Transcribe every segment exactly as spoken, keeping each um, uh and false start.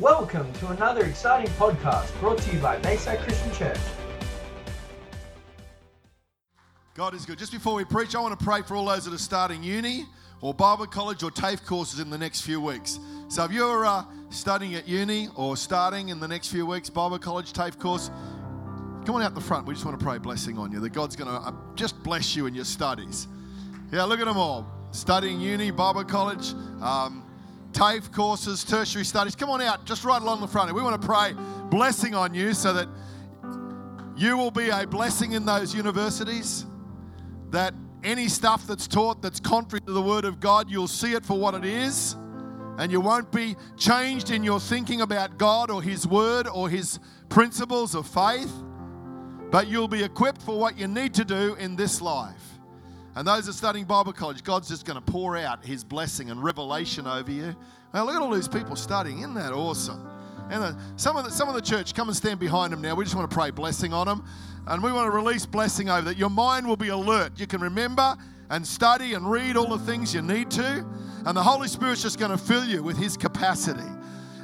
Welcome to another exciting podcast brought to you by Mesa Christian Church. God is good. Just before we preach, I want to pray for all those that are starting uni or Bible college or TAFE courses in the next few weeks. So if you're uh, studying at uni or starting in the next few weeks, Bible college, TAFE course, come on out the front. We just want to pray a blessing on you, that God's going to just bless you in your studies. Yeah, look at them all. Studying uni, Bible college, um, TAFE courses, tertiary studies. Come on out, just right along the front. We want to pray blessing on you so that you will be a blessing in those universities, that any stuff that's taught that's contrary to the Word of God, you'll see it for what it is, and you won't be changed in your thinking about God or His Word or His principles of faith, but you'll be equipped for what you need to do in this life. And those that are studying Bible college, God's just going to pour out His blessing and revelation over you. Now, look at all these people studying. Isn't that awesome? And the, some, of the, some of the church, come and stand behind them now. We just want to pray blessing on them. And we want to release blessing over that. Your mind will be alert. You can remember and study and read all the things you need to. And the Holy Spirit's just going to fill you with His capacity.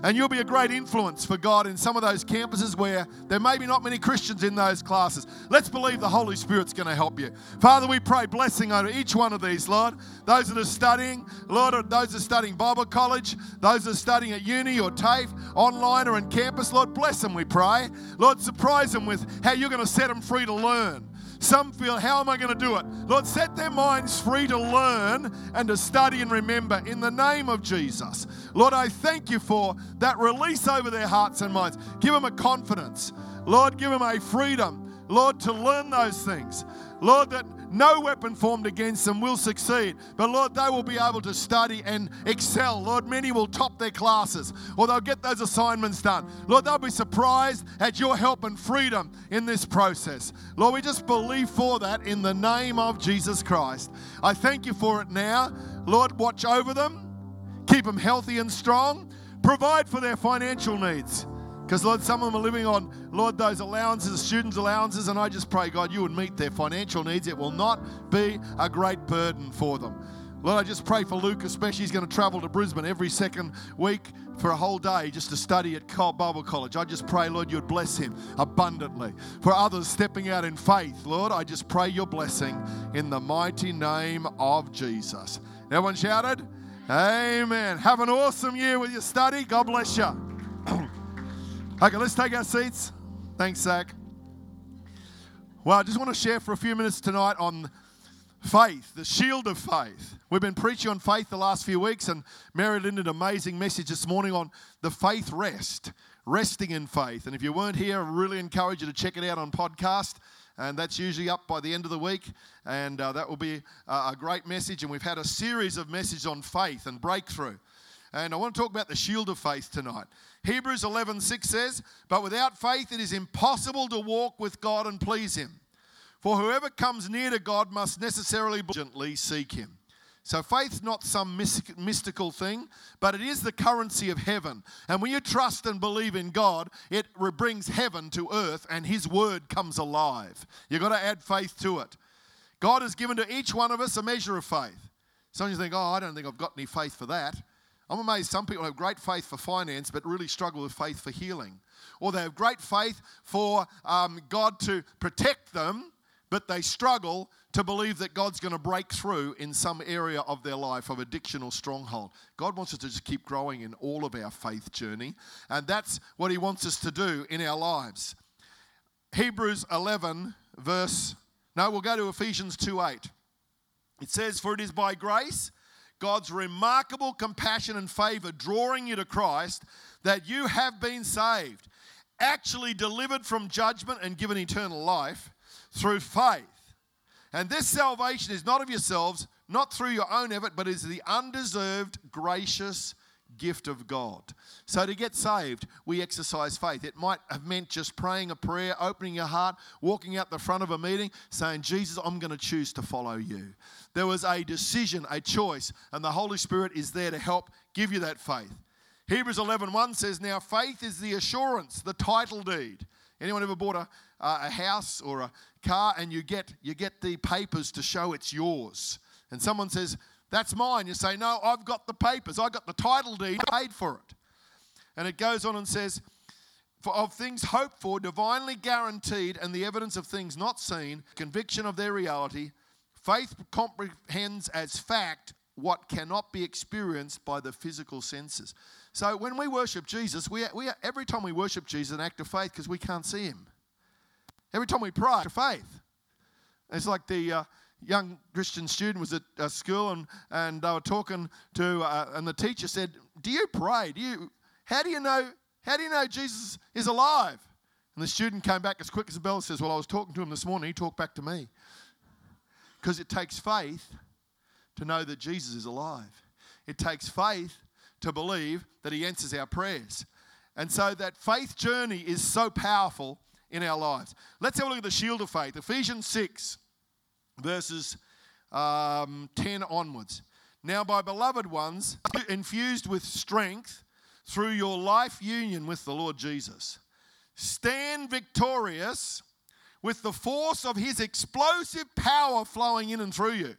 And you'll be a great influence for God in some of those campuses where there may be not many Christians in those classes. Let's believe the Holy Spirit's going to help you. Father, we pray blessing over each one of these, Lord. Those that are studying, Lord, those that are studying Bible college, those that are studying at uni or TAFE, online or in campus, Lord, bless them, we pray. Lord, surprise them with how you're going to set them free to learn. Some feel, how am I going to do it? Lord, set their minds free to learn and to study and remember in the name of Jesus. Lord, I thank you for that release over their hearts and minds. Give them a confidence. Lord, give them a freedom, Lord, to learn those things. Lord, that no weapon formed against them will succeed. But, Lord, they will be able to study and excel. Lord, many will top their classes or they'll get those assignments done. Lord, they'll be surprised at your help and freedom in this process. Lord, we just believe for that in the name of Jesus Christ. I thank you for it now. Lord, watch over them. Keep them healthy and strong. Provide for their financial needs. Because, Lord, some of them are living on, Lord, those allowances, students' allowances, and I just pray, God, you would meet their financial needs. It will not be a great burden for them. Lord, I just pray for Luke especially. He's going to travel to Brisbane every second week for a whole day just to study at Bible College. I just pray, Lord, you would bless him abundantly. For others stepping out in faith, Lord, I just pray your blessing in the mighty name of Jesus. Everyone shouted? Amen. Have an awesome year with your study. God bless you. Okay, let's take our seats. Thanks, Zach. Well, I just want to share for a few minutes tonight on faith, the shield of faith. We've been preaching on faith the last few weeks, and Mary did an amazing message this morning on the faith rest, resting in faith. And if you weren't here, I really encourage you to check it out on podcast, and that's usually up by the end of the week, and uh, that will be uh, a great message. And we've had a series of messages on faith and breakthrough. And I want to talk about the shield of faith tonight. Hebrews eleven six says, "But without faith it is impossible to walk with God and please Him. For whoever comes near to God must necessarily diligently seek Him." So faith's not some mystical thing, but it is the currency of heaven. And when you trust and believe in God, it brings heaven to earth and His word comes alive. You've got to add faith to it. God has given to each one of us a measure of faith. Some of you think, oh, I don't think I've got any faith for that. I'm amazed some people have great faith for finance but really struggle with faith for healing. Or they have great faith for um, God to protect them, but they struggle to believe that God's going to break through in some area of their life of addiction or stronghold. God wants us to just keep growing in all of our faith journey, and that's what He wants us to do in our lives. Hebrews eleven verse, no, we'll go to Ephesians two eight. It says, "For it is by grace, God's remarkable compassion and favor drawing you to Christ, that you have been saved, actually delivered from judgment and given eternal life through faith. And this salvation is not of yourselves, not through your own effort, but is the undeserved, gracious gift of God." So to get saved, we exercise faith. It might have meant just praying a prayer, opening your heart, walking out the front of a meeting, saying, "Jesus, I'm going to choose to follow you." There was a decision, a choice, and the Holy Spirit is there to help give you that faith. Hebrews eleven one says, "Now faith is the assurance, the title deed." Anyone ever bought a, uh, a house or a car and you get you get the papers to show it's yours? And someone says, "That's mine." You say, "No, I've got the papers. I got the title deed. I paid for it." And it goes on and says, for of things hoped for, divinely guaranteed, and the evidence of things not seen, conviction of their reality, faith comprehends as fact what cannot be experienced by the physical senses. So when we worship Jesus, we we every time we worship Jesus, an act of faith, because we can't see him. Every time we pray, it's faith. It's like the uh, young Christian student was at uh, school and, and they were talking to, uh, and the teacher said, do you pray? Do you? How do you know How do you know Jesus is alive? And the student came back as quick as a bell and says, well, I was talking to him this morning, he talked back to me. Because it takes faith to know that Jesus is alive. It takes faith to believe that he answers our prayers. And so that faith journey is so powerful in our lives. Let's have a look at the shield of faith. Ephesians six, verses um, ten onwards. Now, by beloved ones, infused with strength through your life union with the Lord Jesus, stand victorious with the force of his explosive power flowing in and through you.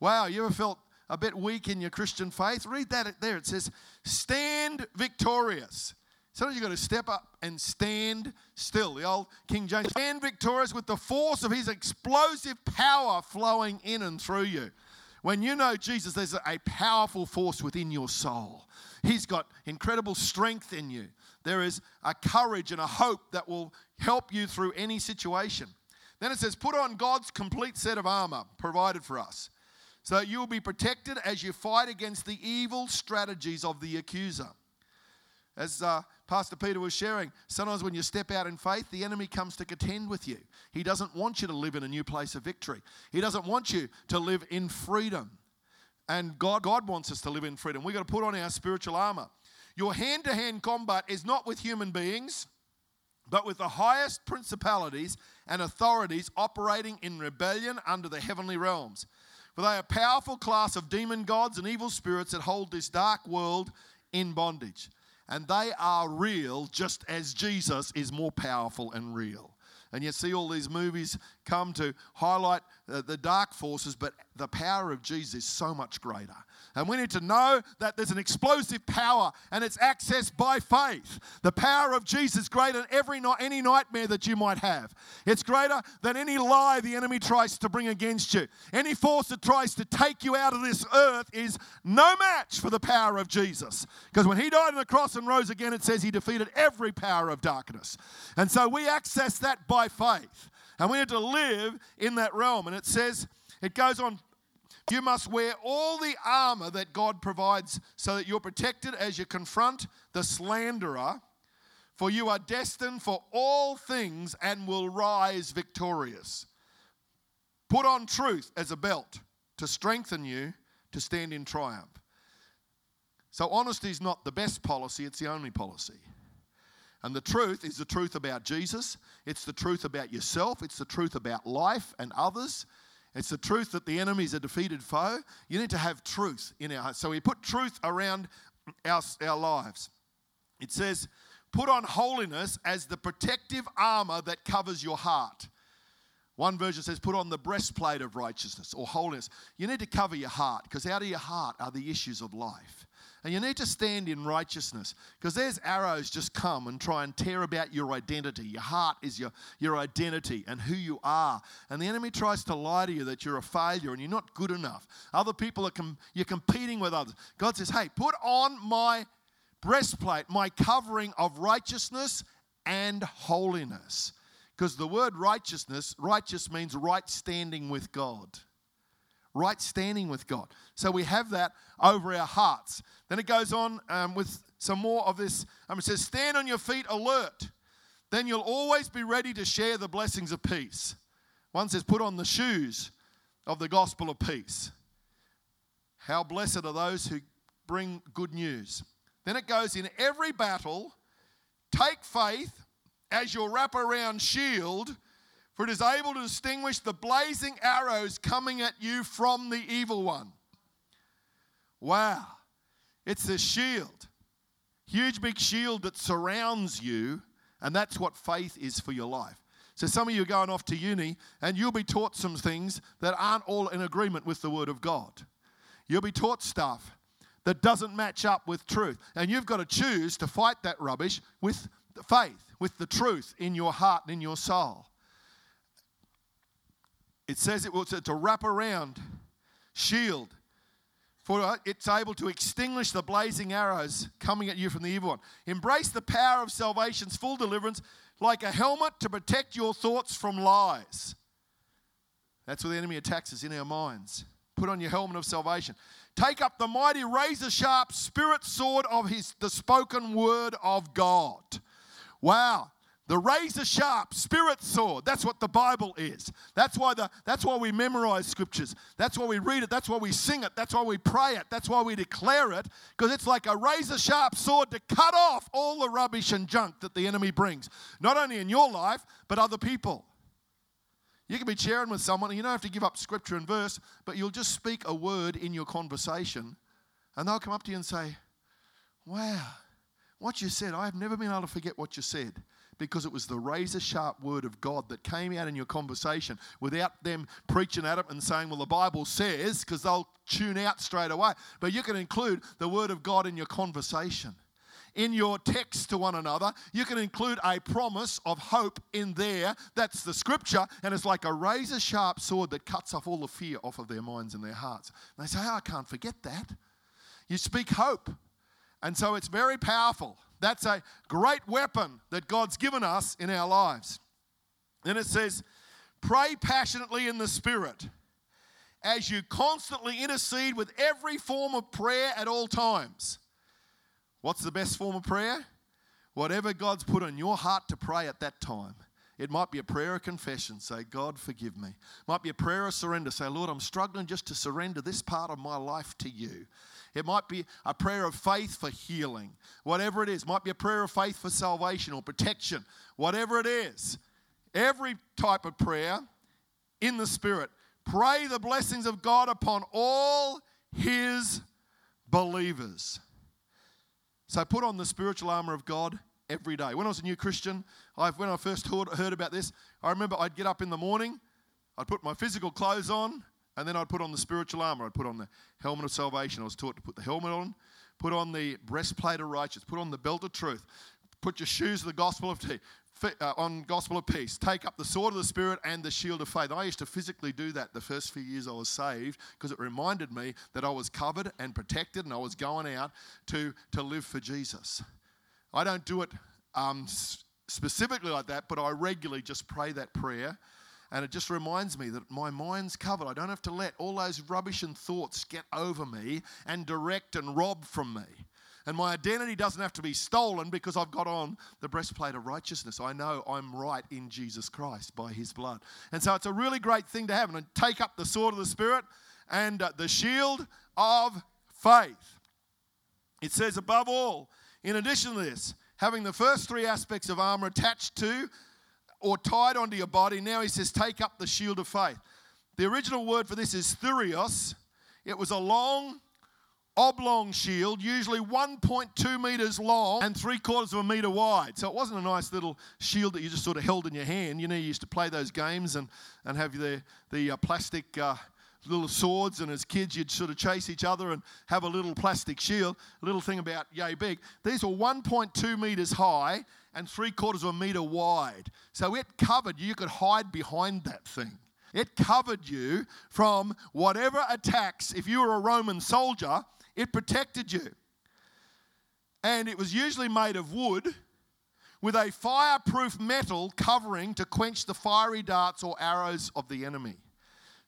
Wow, you ever felt a bit weak in your Christian faith? Read that there. It says, stand victorious. Sometimes you've got to step up and stand still. The old King James, stand victorious with the force of his explosive power flowing in and through you. When you know Jesus, there's a powerful force within your soul. He's got incredible strength in you. There is a courage and a hope that will help you through any situation. Then it says, put on God's complete set of armor provided for us, so that you will be protected as you fight against the evil strategies of the accuser. As uh, Pastor Peter was sharing, sometimes when you step out in faith, the enemy comes to contend with you. He doesn't want you to live in a new place of victory. He doesn't want you to live in freedom. And God, God wants us to live in freedom. We've got to put on our spiritual armor. Your hand-to-hand combat is not with human beings, but with the highest principalities and authorities operating in rebellion under the heavenly realms. For they are a powerful class of demon gods and evil spirits that hold this dark world in bondage. And they are real, just as Jesus is more powerful and real. And you see all these movies come to highlight uh, the dark forces, but the power of Jesus is so much greater. And we need to know that there's an explosive power, and it's accessed by faith. The power of Jesus is greater than every ni- any nightmare that you might have. It's greater than any lie the enemy tries to bring against you. Any force that tries to take you out of this earth is no match for the power of Jesus. Because when he died on the cross and rose again, it says he defeated every power of darkness. And so we access that by faith. And we need to live in that realm. And it says, it goes on, you must wear all the armor that God provides so that you're protected as you confront the slanderer, for you are destined for all things and will rise victorious. Put on truth as a belt to strengthen you to stand in triumph. So honesty is not the best policy, it's the only policy. And the truth is the truth about Jesus. It's the truth about yourself. It's the truth about life and others. It's the truth that the enemy is a defeated foe. You need to have truth in our hearts. So we put truth around our, our lives. It says, put on holiness as the protective armor that covers your heart. One version says, put on the breastplate of righteousness or holiness. You need to cover your heart, because out of your heart are the issues of life. And you need to stand in righteousness, because there's arrows just come and try and tear about your identity. Your heart is your, your identity and who you are. And the enemy tries to lie to you that you're a failure and you're not good enough. Other people, are com- you're competing with others. God says, hey, put on my breastplate, my covering of righteousness and holiness. Because the word righteousness, righteous means right standing with God. Right standing with God. So we have that over our hearts. Then it goes on um, with some more of this. Um, it says, stand on your feet alert. Then you'll always be ready to share the blessings of peace. One says, put on the shoes of the gospel of peace. How blessed are those who bring good news. Then it goes, in every battle, take faith as your wraparound shield, for it is able to distinguish the blazing arrows coming at you from the evil one. Wow. It's a shield. Huge big shield that surrounds you, and that's what faith is for your life. So some of you are going off to uni, and you'll be taught some things that aren't all in agreement with the Word of God. You'll be taught stuff that doesn't match up with truth. And you've got to choose to fight that rubbish with faith, with the truth in your heart and in your soul. It says it will to wrap around, shield, for it's able to extinguish the blazing arrows coming at you from the evil one. Embrace the power of salvation's full deliverance like a helmet to protect your thoughts from lies. That's where the enemy attacks us, in our minds. Put on your helmet of salvation. Take up the mighty razor-sharp spirit sword of his, the spoken word of God. Wow. The razor-sharp spirit sword. That's what the Bible is. That's why the. That's why we memorize Scriptures. That's why we read it. That's why we sing it. That's why we pray it. That's why we declare it, because it's like a razor-sharp sword to cut off all the rubbish and junk that the enemy brings, not only in your life, but other people. You can be sharing with someone, and you don't have to give up Scripture and verse, but you'll just speak a word in your conversation, and they'll come up to you and say, wow, what you said, I've never been able to forget what you said. Because it was the razor-sharp word of God that came out in your conversation without them preaching at it and saying, well, the Bible says, because they'll tune out straight away. But you can include the word of God in your conversation. In your text to one another, you can include a promise of hope in there. That's the Scripture, and it's like a razor-sharp sword that cuts off all the fear off of their minds and their hearts. And they say, oh, I can't forget that. You speak hope. And so it's very powerful. That's a great weapon that God's given us in our lives. Then it says, pray passionately in the Spirit as you constantly intercede with every form of prayer at all times. What's the best form of prayer? Whatever God's put on your heart to pray at that time. It might be a prayer of confession. Say, God, forgive me. It might be a prayer of surrender. Say, Lord, I'm struggling just to surrender this part of my life to you. It might be a prayer of faith for healing, whatever it is. It might be a prayer of faith for salvation or protection, whatever it is. Every type of prayer in the Spirit. Pray the blessings of God upon all His believers. So put on the spiritual armor of God every day. When I was a new Christian, I've, when I first heard, heard about this, I remember I'd get up in the morning, I'd put my physical clothes on, and then I'd put on the spiritual armor. I'd put on the helmet of salvation. I was taught to put the helmet on, put on the breastplate of righteousness, put on the belt of truth, put your shoes of the gospel of tea, uh, on gospel of peace, take up the sword of the Spirit and the shield of faith. And I used to physically do that the first few years I was saved, because it reminded me that I was covered and protected and I was going out to, to live for Jesus. I don't do it um, specifically like that, but I regularly just pray that prayer. And it just reminds me that my mind's covered. I don't have to let all those rubbish and thoughts get over me and direct and rob from me. And my identity doesn't have to be stolen because I've got on the breastplate of righteousness. I know I'm right in Jesus Christ by His blood. And so it's a really great thing to have. And take up the sword of the Spirit and uh, the shield of faith. It says, above all, in addition to this, having the first three aspects of armor attached to or tied onto your body. Now he says, take up the shield of faith. The original word for this is thurios. It was a long, oblong shield, usually one point two meters long and three quarters of a meter wide. So it wasn't a nice little shield that you just sort of held in your hand. You know, you used to play those games and, and have the, the uh, plastic uh, little swords, and as kids you'd sort of chase each other and have a little plastic shield, a little thing about yay big. These were one point two meters high and three quarters of a meter wide. So it covered you. You could hide behind that thing. It covered you from whatever attacks. If you were a Roman soldier, it protected you. And it was usually made of wood with a fireproof metal covering to quench the fiery darts or arrows of the enemy.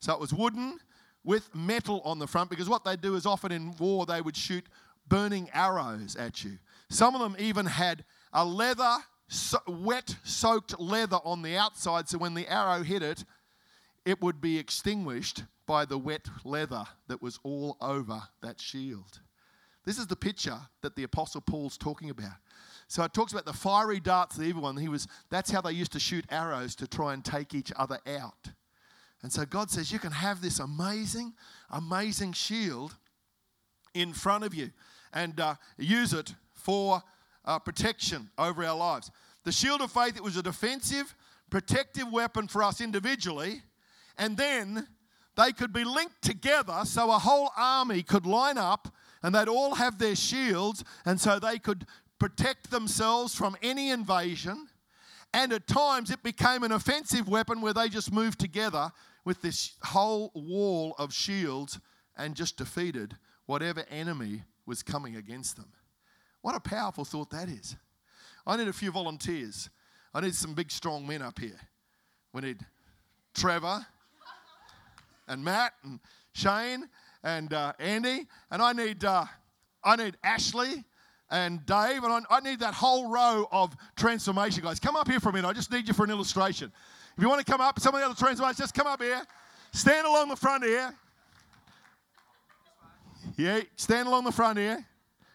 So it was wooden with metal on the front, because what they do is often in war they would shoot burning arrows at you. Some of them even had a leather, so wet, soaked leather on the outside, so when the arrow hit it, it would be extinguished by the wet leather that was all over that shield. This is the picture that the Apostle Paul's talking about. So it talks about the fiery darts of the evil one. He was, that's how they used to shoot arrows to try and take each other out. And so God says you can have this amazing, amazing shield in front of you and uh, use it for Uh, protection over our lives. The shield of faith, it was a defensive, protective weapon for us individually, and then they could be linked together so a whole army could line up and they'd all have their shields, and so they could protect themselves from any invasion. And at times it became an offensive weapon where they just moved together with this whole wall of shields and just defeated whatever enemy was coming against them. What a powerful thought that is. I need a few volunteers. I need some big, strong men up here. We need Trevor and Matt and Shane and uh, Andy. And I need uh, I need Ashley and Dave. And I, I need that whole row of transformation guys. Come up here for a minute. I just need you for an illustration. If you want to come up, some of the other transformations, just come up here. Stand along the front here. Yeah, stand along the front here.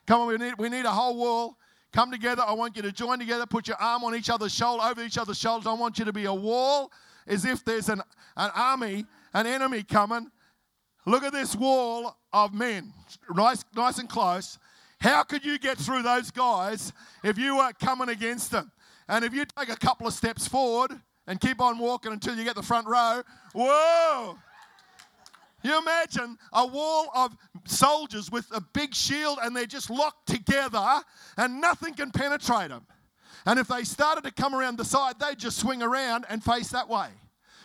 Come on, we need we need a whole wall. Come together. I want you to join together. Put your arm on each other's shoulder, over each other's shoulders. I want you to be a wall as if there's an, an army, an enemy coming. Look at this wall of men, nice, nice and close. How could you get through those guys if you were coming against them? And if you take a couple of steps forward and keep on walking until you get the front row, whoa! You imagine a wall of soldiers with a big shield and they're just locked together and nothing can penetrate them. And if they started to come around the side, they'd just swing around and face that way,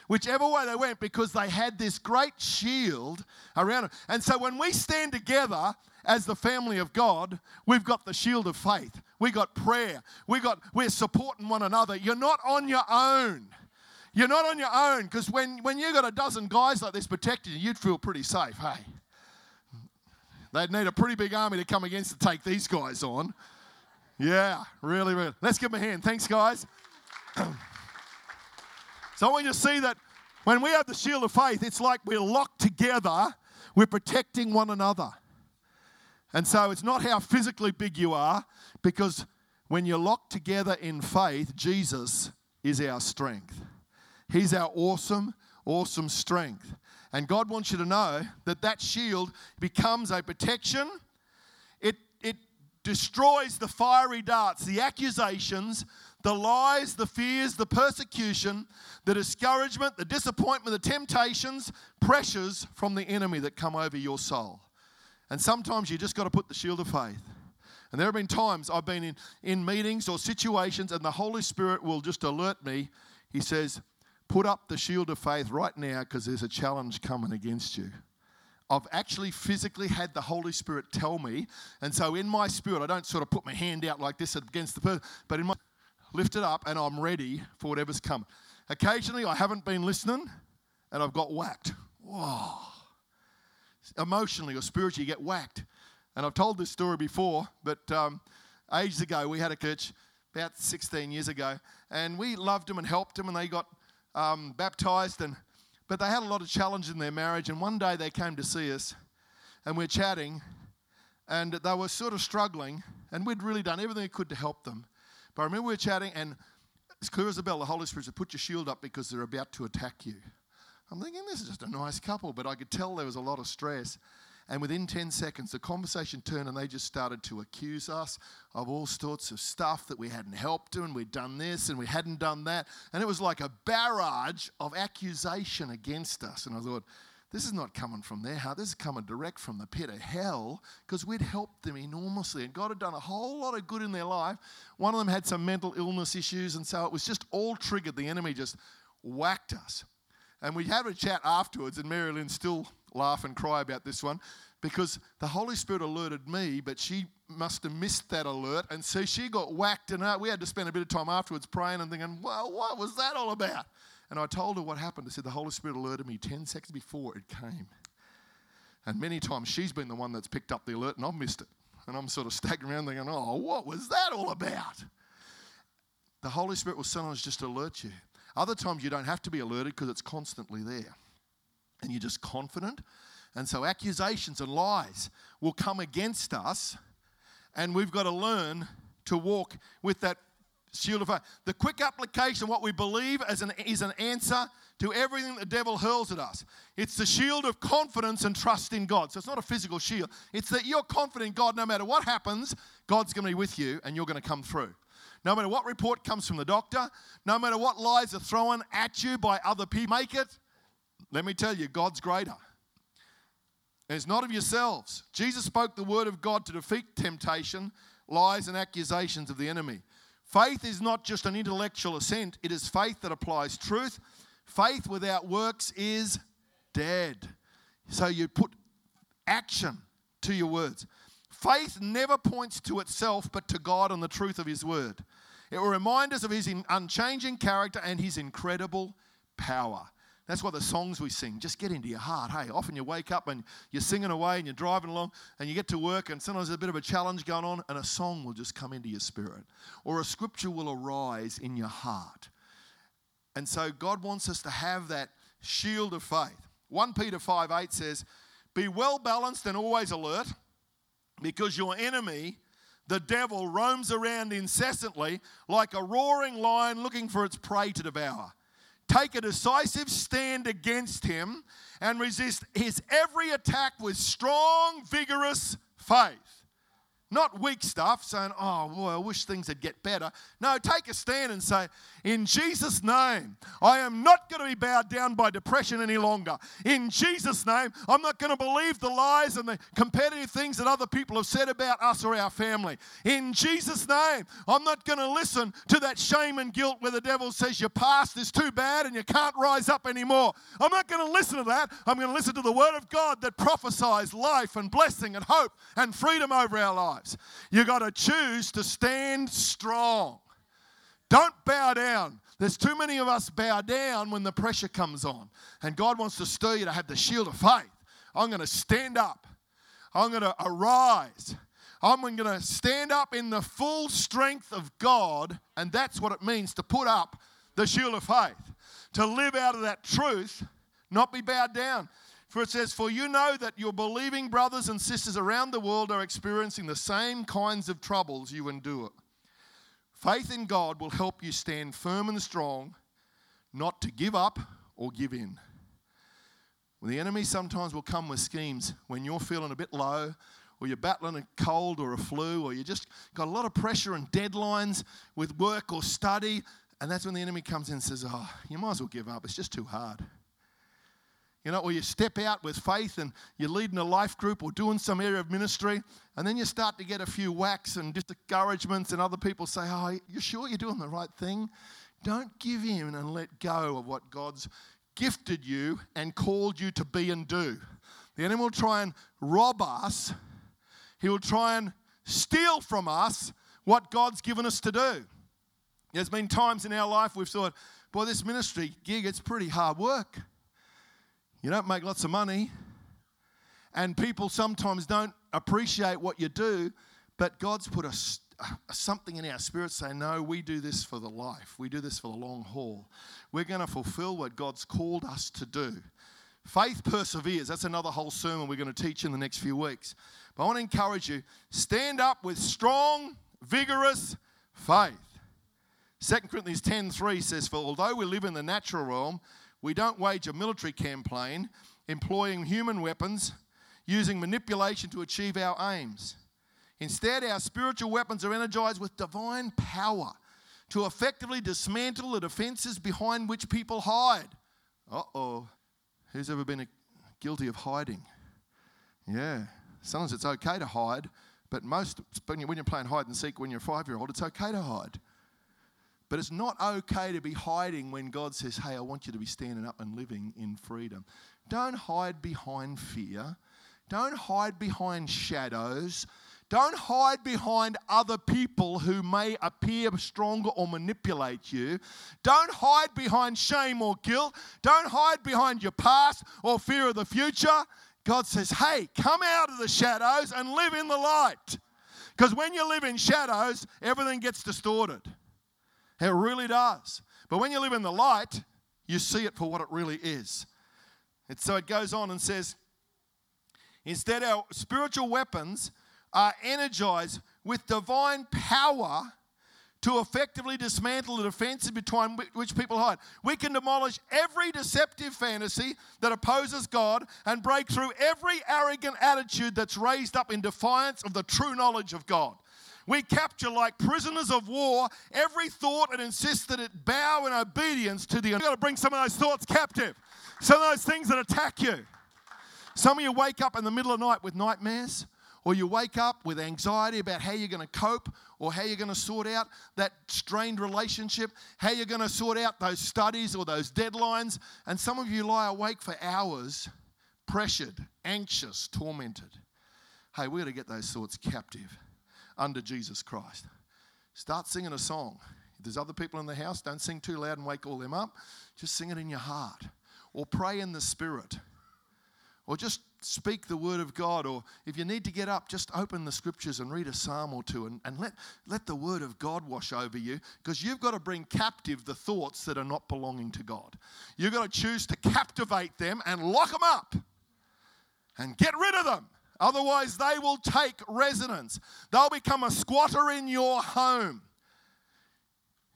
whichever way they went, because they had this great shield around them. And so when we stand together as the family of God, we've got the shield of faith. We've got prayer. We've got, we're supporting one another. You're not on your own. You're not on your own, because when, when you've got a dozen guys like this protecting you, you'd feel pretty safe, hey? They'd need a pretty big army to come against to take these guys on. Yeah, really, really. Let's give them a hand. Thanks, guys. So I want you to see that when we have the shield of faith, it's like we're locked together. We're protecting one another. And so it's not how physically big you are, because when you're locked together in faith, Jesus is our strength. He's our awesome, awesome strength. And God wants you to know that that shield becomes a protection. It, it destroys the fiery darts, the accusations, the lies, the fears, the persecution, the discouragement, the disappointment, the temptations, pressures from the enemy that come over your soul. And sometimes you just got to put the shield of faith. And there have been times I've been in, in meetings or situations and the Holy Spirit will just alert me. He says, put up the shield of faith right now because there's a challenge coming against you. I've actually physically had the Holy Spirit tell me, and so in my spirit, I don't sort of put my hand out like this against the person, but in my lift it up and I'm ready for whatever's coming. Occasionally, I haven't been listening and I've got whacked. Whoa. Emotionally or spiritually, you get whacked. And I've told this story before, but um, ages ago, we had a church about sixteen years ago, and we loved them and helped them, and they got Um, baptised, and but they had a lot of challenge in their marriage. And one day they came to see us, and we're chatting, and they were sort of struggling, and we'd really done everything we could to help them. But I remember we were chatting, and it's clear as a bell, the Holy Spirit said, "Put your shield up because they're about to attack you." I'm thinking this is just a nice couple, but I could tell there was a lot of stress. And within ten seconds, the conversation turned and they just started to accuse us of all sorts of stuff that we hadn't helped them, and we'd done this and we hadn't done that. And it was like a barrage of accusation against us. And I thought, this is not coming from their heart. This is coming direct from the pit of hell, because we'd helped them enormously. And God had done a whole lot of good in their life. One of them had some mental illness issues, and so it was just all triggered. The enemy just whacked us. And we had a chat afterwards, and Mary Lynn still laugh and cry about this one, because the Holy Spirit alerted me, but she must have missed that alert, and so she got whacked, and we had to spend a bit of time afterwards praying and thinking, well, what was that all about? And I told her what happened. I said, the Holy Spirit alerted me ten seconds before it came. And many times she's been the one that's picked up the alert, and I've missed it. And I'm sort of staggering around thinking, oh, what was that all about? The Holy Spirit will sometimes just alert you. Other times you don't have to be alerted because it's constantly there. And you're just confident. And so accusations and lies will come against us, and we've got to learn to walk with that shield of faith. The quick application, what we believe as an, is an answer to everything the devil hurls at us. It's the shield of confidence and trust in God. So it's not a physical shield. It's that you're confident in God. No matter what happens, God's going to be with you and you're going to come through. No matter what report comes from the doctor, no matter what lies are thrown at you by other people, make it. Let me tell you, God's greater. And it's not of yourselves. Jesus spoke the word of God to defeat temptation, lies, and accusations of the enemy. Faith is not just an intellectual assent. It is faith that applies truth. Faith without works is dead. So you put action to your words. Faith never points to itself but to God and the truth of his word. It will remind us of his unchanging character and his incredible power. That's why the songs we sing just get into your heart. Hey, often you wake up and you're singing away and you're driving along and you get to work and sometimes there's a bit of a challenge going on and a song will just come into your spirit or a scripture will arise in your heart. And so God wants us to have that shield of faith. First Peter five eight says, "Be well balanced and always alert, because your enemy, the devil, roams around incessantly like a roaring lion looking for its prey to devour. Take a decisive stand against him and resist his every attack with strong, vigorous faith." Not weak stuff, saying, oh, boy, I wish things would get better. No, take a stand and say, in Jesus' name, I am not going to be bowed down by depression any longer. In Jesus' name, I'm not going to believe the lies and the competitive things that other people have said about us or our family. In Jesus' name, I'm not going to listen to that shame and guilt where the devil says your past is too bad and you can't rise up anymore. I'm not going to listen to that. I'm going to listen to the word of God that prophesies life and blessing and hope and freedom over our lives. You've got to choose to stand strong. Don't bow down. There's too many of us bow down when the pressure comes on. And God wants to stir you to have the shield of faith. I'm going to stand up. I'm going to arise. I'm going to stand up in the full strength of God. And that's what it means to put up the shield of faith. To live out of that truth, not be bowed down. For it says, for you know that your believing brothers and sisters around the world are experiencing the same kinds of troubles you endure. Faith in God will help you stand firm and strong, not to give up or give in. Well, the enemy sometimes will come with schemes when you're feeling a bit low, or you're battling a cold or a flu, or you just got a lot of pressure and deadlines with work or study. And that's when the enemy comes in and says, oh, you might as well give up. It's just too hard. You know, or you step out with faith and you're leading a life group or doing some area of ministry, and then you start to get a few whacks and discouragements, and other people say, oh, you're sure you're doing the right thing? Don't give in and let go of what God's gifted you and called you to be and do. The enemy will try and rob us. He will try and steal from us what God's given us to do. There's been times in our life we've thought, boy, this ministry gig, it's pretty hard work. You don't make lots of money, and people sometimes don't appreciate what you do, but God's put a, a, something in our spirit saying, no, we do this for the life. We do this for the long haul. We're going to fulfill what God's called us to do. Faith perseveres. That's another whole sermon we're going to teach in the next few weeks. But I want to encourage you, stand up with strong, vigorous faith. Second Corinthians ten three says, for although we live in the natural realm, we don't wage a military campaign employing human weapons, using manipulation to achieve our aims. Instead, our spiritual weapons are energized with divine power to effectively dismantle the defenses behind which people hide. Uh-oh. Who's ever been guilty of hiding? Yeah. Sometimes it's okay to hide, but most, when you're playing hide and seek when you're a five-year-old, it's okay to hide. But it's not okay to be hiding when God says, hey, I want you to be standing up and living in freedom. Don't hide behind fear. Don't hide behind shadows. Don't hide behind other people who may appear stronger or manipulate you. Don't hide behind shame or guilt. Don't hide behind your past or fear of the future. God says, hey, come out of the shadows and live in the light. Because when you live in shadows, everything gets distorted. It really does. But when you live in the light, you see it for what it really is. And so it goes on and says, instead our spiritual weapons are energized with divine power to effectively dismantle the defenses between which people hide. We can demolish every deceptive fantasy that opposes God and break through every arrogant attitude that's raised up in defiance of the true knowledge of God. We capture like prisoners of war every thought and insist that it bow in obedience to the... You've got to bring some of those thoughts captive. Some of those things that attack you. Some of you wake up in the middle of the night with nightmares, or you wake up with anxiety about how you're going to cope or how you're going to sort out that strained relationship, how you're going to sort out those studies or those deadlines. And some of you lie awake for hours, pressured, anxious, tormented. Hey, we're going to get those thoughts captive under Jesus Christ. Start singing a song. If there's other people in the house, don't sing too loud and wake all them up. Just sing it in your heart, or pray in the Spirit, or just speak the word of God, or if you need to get up, just open the scriptures and read a psalm or two, and, and let, let the word of God wash over you, because you've got to bring captive the thoughts that are not belonging to God. You've got to choose to captivate them and lock them up and get rid of them. Otherwise, they will take residence. They'll become a squatter in your home.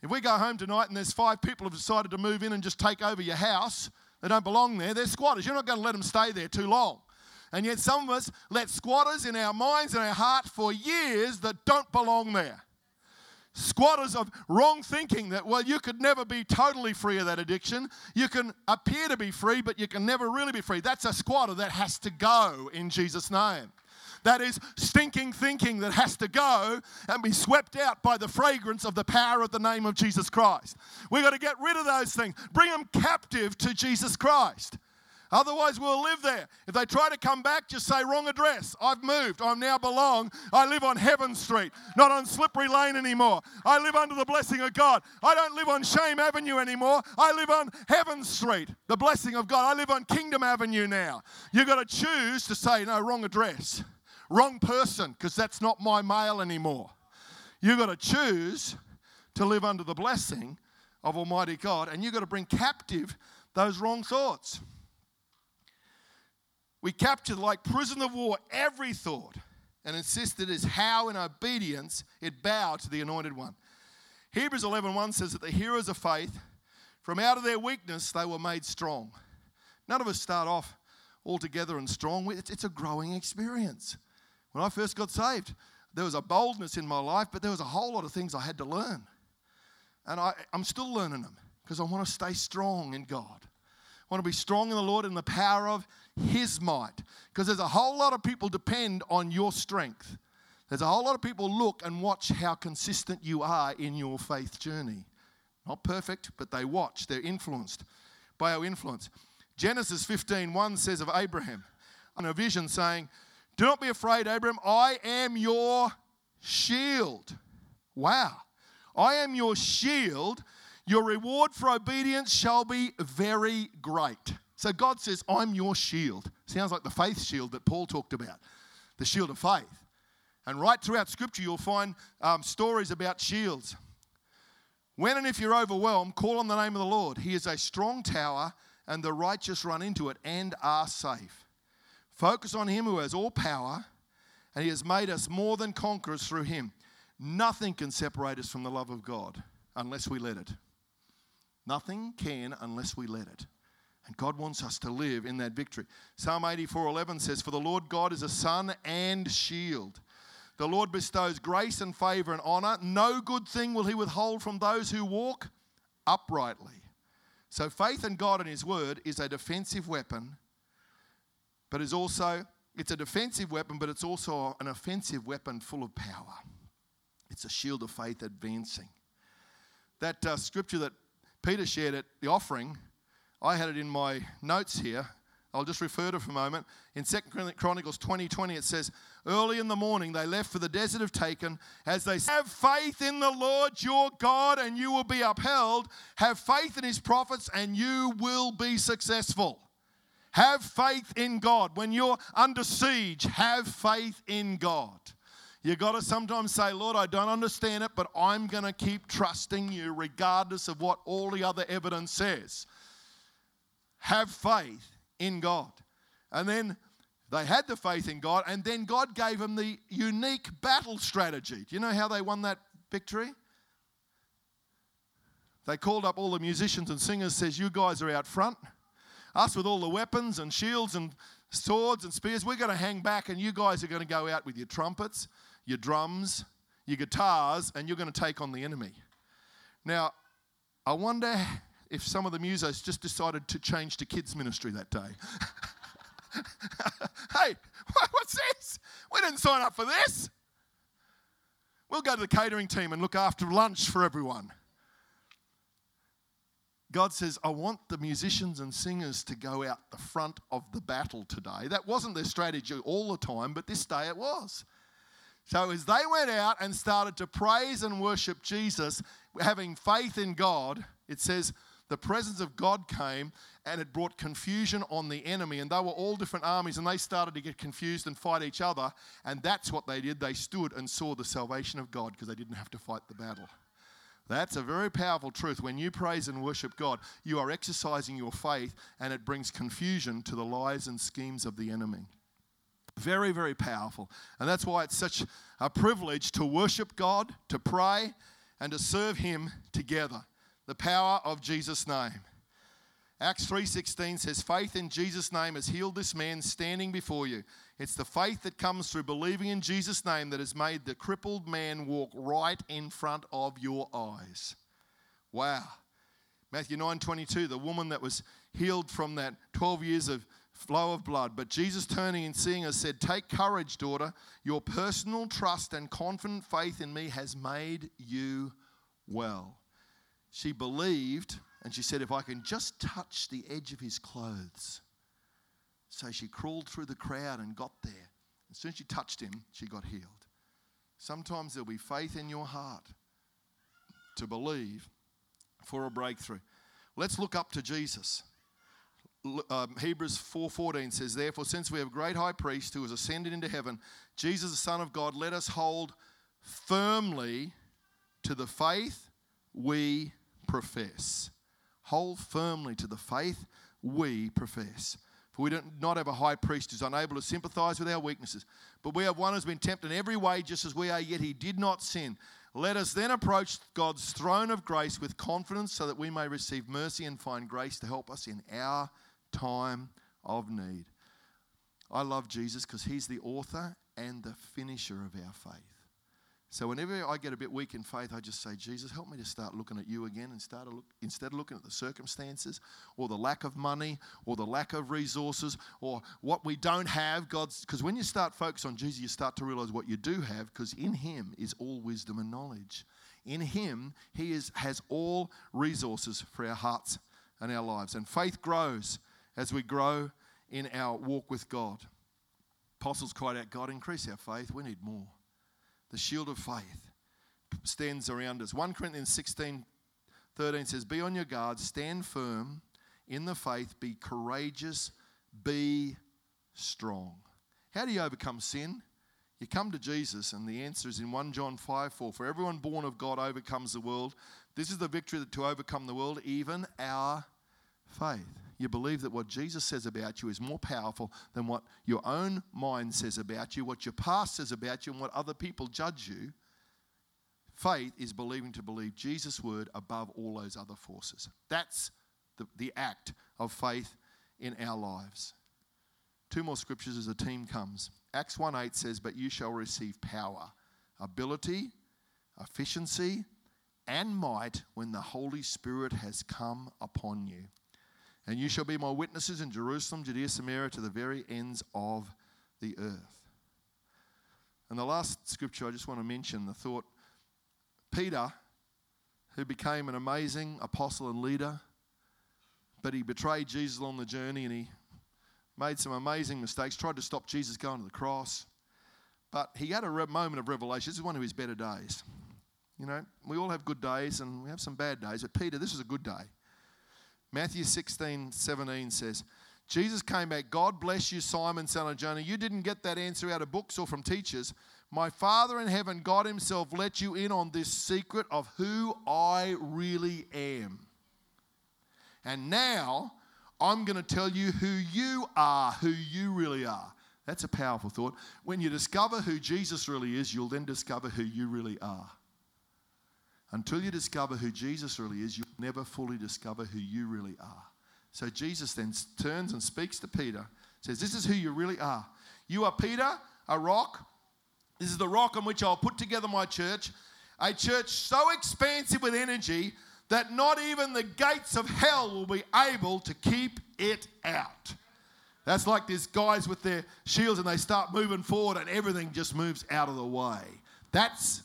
If we go home tonight and there's five people who have decided to move in and just take over your house, they don't belong there. They're squatters. You're not going to let them stay there too long. And yet some of us let squatters in our minds and our heart for years that don't belong there. Squatters of wrong thinking that, well, you could never be totally free of that addiction. You can appear to be free, but you can never really be free. That's a squatter that has to go in Jesus' name. That is stinking thinking that has to go and be swept out by the fragrance of the power of the name of Jesus Christ. We've got to get rid of those things. Bring them captive to Jesus Christ. Otherwise, we'll live there. If they try to come back, just say, wrong address. I've moved. I now belong. I live on Heaven Street, not on Slippery Lane anymore. I live under the blessing of God. I don't live on Shame Avenue anymore. I live on Heaven Street, the blessing of God. I live on Kingdom Avenue now. You've got to choose to say, no, wrong address. Wrong person, because that's not my mail anymore. You've got to choose to live under the blessing of Almighty God, and you've got to bring captive those wrong thoughts. We capture, like prison of war, every thought and insist that it is how in obedience it bow to the Anointed One. Hebrews eleven one says that the heroes of faith, from out of their weakness they were made strong. None of us start off altogether and strong. It's a growing experience. When I first got saved, there was a boldness in my life, but there was a whole lot of things I had to learn. And I, I'm still learning them, because I want to stay strong in God. I want to be strong in the Lord in the power of His might, because there's a whole lot of people depend on your strength. There's a whole lot of people look and watch how consistent you are in your faith journey. Not perfect, but they watch. They're influenced by our influence. Genesis fifteen one says of Abraham, in a vision saying, do not be afraid, Abraham, I am your shield. Wow. I am your shield. Your reward for obedience shall be very great. So God says, I'm your shield. Sounds like the faith shield that Paul talked about, the shield of faith. And right throughout Scripture, you'll find um, stories about shields. When and if you're overwhelmed, call on the name of the Lord. He is a strong tower, and the righteous run into it and are safe. Focus on Him who has all power, and He has made us more than conquerors through Him. Nothing can separate us from the love of God unless we let it. Nothing can unless we let it. And God wants us to live in that victory. Psalm eighty-four eleven says, for the Lord God is a sun and shield. The Lord bestows grace and favor and honor. No good thing will He withhold from those who walk uprightly. So faith in God and His word is a defensive weapon. But it's also, it's a defensive weapon, but it's also an offensive weapon full of power. It's a shield of faith advancing. That uh, scripture that Peter shared at the offering, I had it in my notes here. I'll just refer to it for a moment. In Second Chronicles twenty twenty, it says, early in the morning they left for the desert of Taken, as they said, have faith in the Lord your God and you will be upheld. Have faith in His prophets and you will be successful. Have faith in God. When you're under siege, have faith in God. You've got to sometimes say, Lord, I don't understand it, but I'm going to keep trusting you regardless of what all the other evidence says. Have faith in God. And then they had the faith in God, and then God gave them the unique battle strategy. Do you know how they won that victory? They called up all the musicians and singers, says, you guys are out front. Us with all the weapons and shields and swords and spears, we're going to hang back, and you guys are going to go out with your trumpets, your drums, your guitars, and you're going to take on the enemy. Now, I wonder if some of the musos just decided to change to kids' ministry that day. Hey, what's this? We didn't sign up for this. We'll go to the catering team and look after lunch for everyone. God says, I want the musicians and singers to go out the front of the battle today. That wasn't their strategy all the time, but this day it was. So as they went out and started to praise and worship Jesus, having faith in God, it says the presence of God came and it brought confusion on the enemy. And they were all different armies and they started to get confused and fight each other. And that's what they did. They stood and saw the salvation of God because they didn't have to fight the battle. That's a very powerful truth. When you praise and worship God, you are exercising your faith and it brings confusion to the lies and schemes of the enemy. Very, very powerful. And that's why it's such a privilege to worship God, to pray, and to serve Him together. The power of Jesus' name. Acts three sixteen says, faith in Jesus' name has healed this man standing before you. It's the faith that comes through believing in Jesus' name that has made the crippled man walk right in front of your eyes. Wow. Matthew nine twenty-two, the woman that was healed from that twelve years of flow of blood. But Jesus, turning and seeing her, said, take courage, daughter. Your personal trust and confident faith in me has made you well. She believed and she said, if I can just touch the edge of his clothes. So she crawled through the crowd and got there. As soon as she touched him, she got healed. Sometimes there'll be faith in your heart to believe for a breakthrough. Let's look up to Jesus. Um, Hebrews four fourteen says, therefore, since we have a great high priest who has ascended into heaven, Jesus, the Son of God, let us hold firmly to the faith we profess. Hold firmly to the faith we profess. For we do not have a high priest who's unable to sympathize with our weaknesses, but we have one who's been tempted in every way just as we are, yet he did not sin. Let us then approach God's throne of grace with confidence so that we may receive mercy and find grace to help us in our time of need. I love Jesus because he's the author and the finisher of our faith. So whenever I get a bit weak in faith, I just say, Jesus, help me to start looking at you again and start to look, instead of looking at the circumstances or the lack of money or the lack of resources or what we don't have. God's, because when you start focus on Jesus, you start to realize what you do have, because in him is all wisdom and knowledge. In him, he is, has all resources for our hearts and our lives. And faith grows as we grow in our walk with God. Apostles cried out, God, increase our faith. We need more. The shield of faith stands around us. First Corinthians sixteen thirteen says, be on your guard, stand firm in the faith, be courageous, be strong. How do you overcome sin? You come to Jesus, and the answer is in First John five four. For everyone born of God overcomes the world. This is the victory that to overcome the world, even our faith. You believe that what Jesus says about you is more powerful than what your own mind says about you, what your past says about you, and what other people judge you. Faith is believing to believe Jesus' word above all those other forces. That's the, the act of faith in our lives. Two more scriptures as the team comes. Acts one eight says, but you shall receive power, ability, efficiency, and might when the Holy Spirit has come upon you. And you shall be my witnesses in Jerusalem, Judea, Samaria, to the very ends of the earth. And the last scripture I just want to mention, the thought, Peter, who became an amazing apostle and leader, but he betrayed Jesus on the journey and he made some amazing mistakes, tried to stop Jesus going to the cross. But he had a re- moment of revelation. This is one of his better days. You know, we all have good days and we have some bad days, but Peter, this is a good day. Matthew sixteen seventeen says, Jesus came back, God bless you, Simon, son of Jonah. You didn't get that answer out of books or from teachers. My Father in heaven, God himself, let you in on this secret of who I really am. And now I'm going to tell you who you are, who you really are. That's a powerful thought. When you discover who Jesus really is, you'll then discover who you really are. Until you discover who Jesus really is, you'll never fully discover who you really are. So Jesus then turns and speaks to Peter, says, this is who you really are. You are Peter, a rock. This is the rock on which I'll put together my church, a church so expansive with energy that not even the gates of hell will be able to keep it out. That's like these guys with their shields and they start moving forward and everything just moves out of the way. That's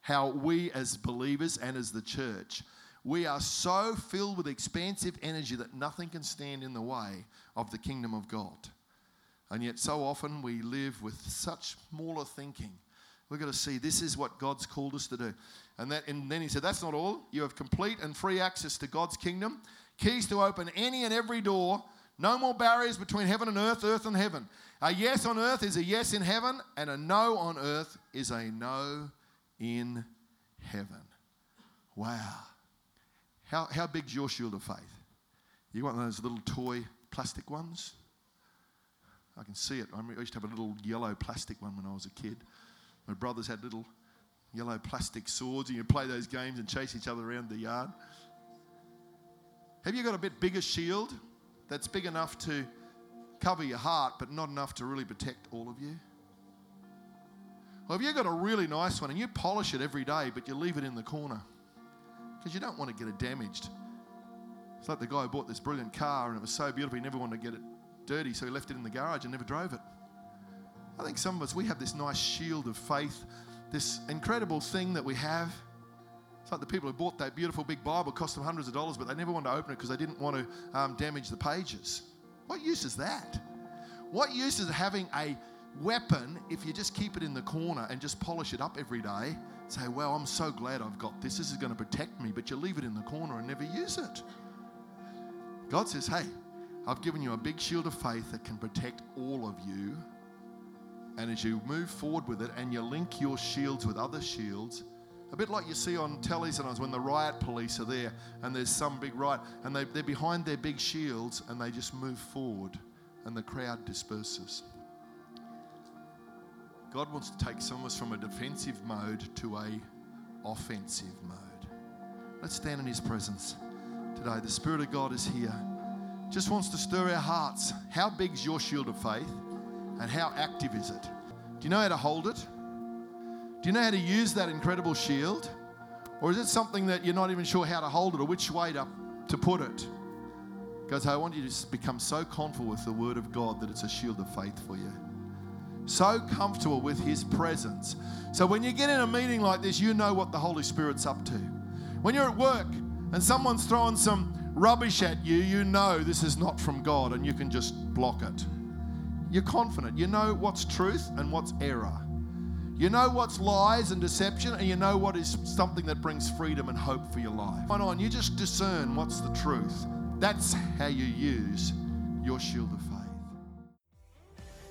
how we as believers and as the church, we are so filled with expansive energy that nothing can stand in the way of the kingdom of God. And yet so often we live with such smaller thinking. We've got to see this is what God's called us to do. And, that, and then he said, that's not all. You have complete and free access to God's kingdom. Keys to open any and every door. No more barriers between heaven and earth, earth and heaven. A yes on earth is a yes in heaven, and a no on earth is a no in heaven. Wow. How how big's your shield of faith? You want those little toy plastic ones? I can see it. I used to have a little yellow plastic one when I was a kid. My brothers had little yellow plastic swords, and you'd play those games and chase each other around the yard. Have you got a bit bigger shield? That's big enough to cover your heart, but not enough to really protect all of you? Well, if you've got a really nice one and you polish it every day, but you leave it in the corner because you don't want to get it damaged. It's like the guy who bought this brilliant car and it was so beautiful, he never wanted to get it dirty, so he left it in the garage and never drove it. I think some of us, we have this nice shield of faith, this incredible thing that we have. It's like the people who bought that beautiful big Bible, cost them hundreds of dollars, but they never wanted to open it because they didn't want to um, damage the pages. What use is that? What use is having a weapon if you just keep it in the corner and just polish it up every day? Say, well, I'm so glad I've got this. This is going to protect me, but you leave it in the corner and never use it. God says, hey, I've given you a big shield of faith that can protect all of you. And as you move forward with it and you link your shields with other shields, a bit like you see on telly sometimes when the riot police are there and there's some big riot and they, they're behind their big shields and they just move forward and the crowd disperses. God wants to take some of us from a defensive mode to a offensive mode. Let's stand in his presence today. The Spirit of God is here. Just wants to stir our hearts. How big's your shield of faith and how active is it? Do you know how to hold it? Do you know how to use that incredible shield? Or is it something that you're not even sure how to hold it or which way to, to put it? Because I want you to become so comfortable with the Word of God that it's a shield of faith for you. So comfortable with His presence. So when you get in a meeting like this, you know what the Holy Spirit's up to. When you're at work and someone's throwing some rubbish at you, you know this is not from God and you can just block it. You're confident. You know what's truth and what's error. You know what's lies and deception, and you know what is something that brings freedom and hope for your life. On, on, you just discern what's the truth. That's how you use your shield of faith.